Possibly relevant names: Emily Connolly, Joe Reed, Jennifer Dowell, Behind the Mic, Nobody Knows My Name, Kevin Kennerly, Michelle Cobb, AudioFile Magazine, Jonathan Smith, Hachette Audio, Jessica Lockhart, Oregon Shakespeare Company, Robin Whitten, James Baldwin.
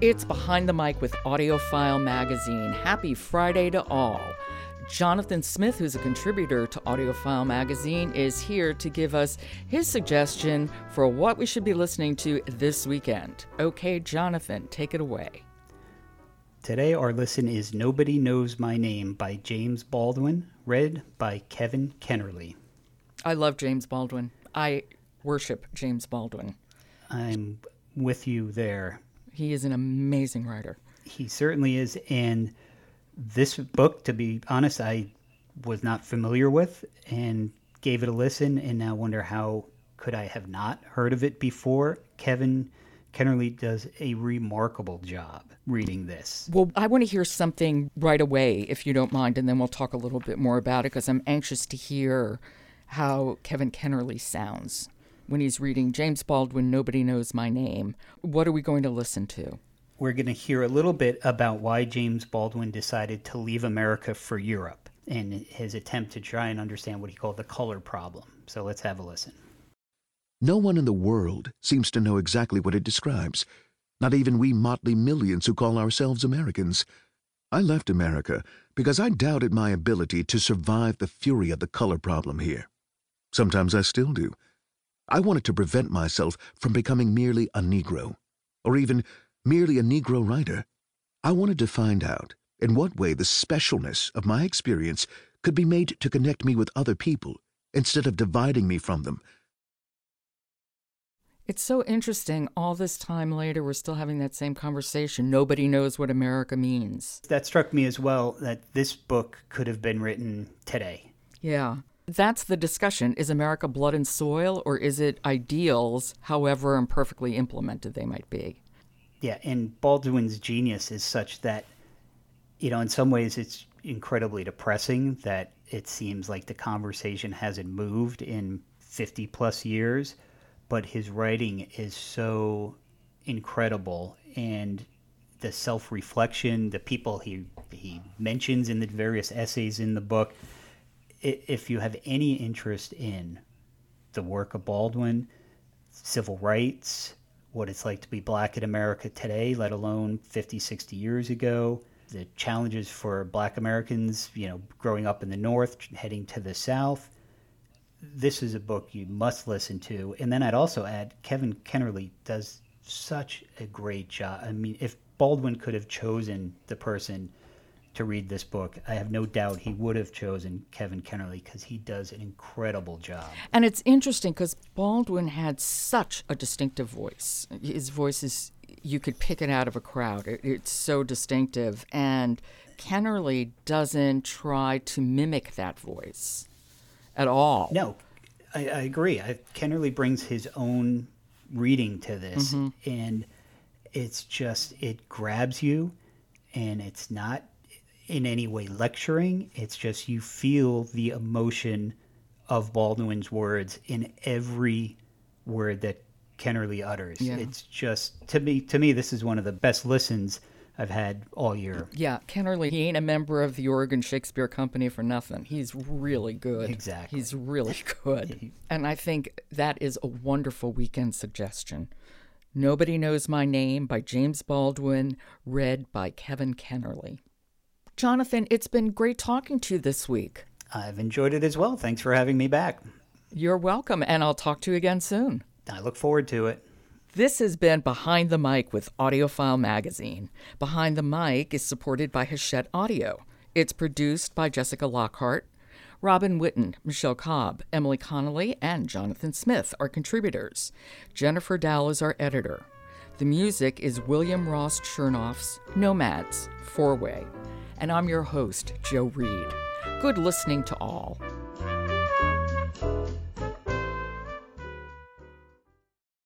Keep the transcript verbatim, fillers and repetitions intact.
It's Behind the Mic with AudioFile Magazine. Happy Friday to all. Jonathan Smith, who's a contributor to AudioFile Magazine, is here to give us his suggestion for what we should be listening to this weekend. Okay, Jonathan, take it away. Today our listen is Nobody Knows My Name by James Baldwin, read by Kevin Kennerly. I love James Baldwin. I worship James Baldwin. I'm with you there. He is an amazing writer. He certainly is. And this book, to be honest, I was not familiar with and gave it a listen and now wonder how could I have not heard of it before. Kevin Kennerly does a remarkable job reading this. Well, I want to hear something right away, if you don't mind, and then we'll talk a little bit more about it because I'm anxious to hear how Kevin Kennerly sounds when he's reading James Baldwin, Nobody Knows My Name. What are we going to listen to? We're going to hear a little bit about why James Baldwin decided to leave America for Europe and his attempt to try and understand what he called the color problem. So let's have a listen. No one in the world seems to know exactly what it describes, not even we motley millions who call ourselves Americans. I left America because I doubted my ability to survive the fury of the color problem here. Sometimes I still do. I wanted to prevent myself from becoming merely a Negro, or even merely a Negro writer. I wanted to find out in what way the specialness of my experience could be made to connect me with other people instead of dividing me from them. It's so interesting. All this time later, we're still having that same conversation. Nobody knows what America means. That struck me as well, that this book could have been written today. Yeah. That's the discussion. Is America blood and soil, or is it ideals, however imperfectly implemented they might be? Yeah, and Baldwin's genius is such that, you know, in some ways it's incredibly depressing that it seems like the conversation hasn't moved in fifty plus years, but his writing is so incredible, and the self-reflection, the people he he mentions in the various essays in the book. If you have any interest in the work of Baldwin, civil rights, what it's like to be black in America today, let alone fifty, sixty years ago, the challenges for black Americans, you know, growing up in the North, heading to the South, this is a book you must listen to. And then I'd also add, Kevin Kennerly does such a great job. I mean, if Baldwin could have chosen the person to read this book, I have no doubt he would have chosen Kevin Kennerly because he does an incredible job. And it's interesting because Baldwin had such a distinctive voice. His voice is, you could pick it out of a crowd. It, it's so distinctive. And Kennerly doesn't try to mimic that voice at all. No, I, I agree. I, Kennerly brings his own reading to this. Mm-hmm. And it's just, it grabs you, and it's not in any way lecturing. It's just you feel the emotion of Baldwin's words in every word that Kennerly utters. Yeah. It's just, to me, to me, this is one of the best listens I've had all year. Yeah, Kennerly, he ain't a member of the Oregon Shakespeare Company for nothing. He's really good. Exactly. He's really good. And I think that is a wonderful weekend suggestion. Nobody Knows My Name by James Baldwin, read by Kevin Kennerly. Jonathan, it's been great talking to you this week. I've enjoyed it as well. Thanks for having me back. You're welcome, and I'll talk to you again soon. I look forward to it. This has been Behind the Mic with AudioFile Magazine. Behind the Mic is supported by Hachette Audio. It's produced by Jessica Lockhart. Robin Whitten, Michelle Cobb, Emily Connolly, and Jonathan Smith are contributors. Jennifer Dowell is our editor. The music is William Ross Chernoff's Nomads, Four Way. And I'm your host, Joe Reed. Good listening to all.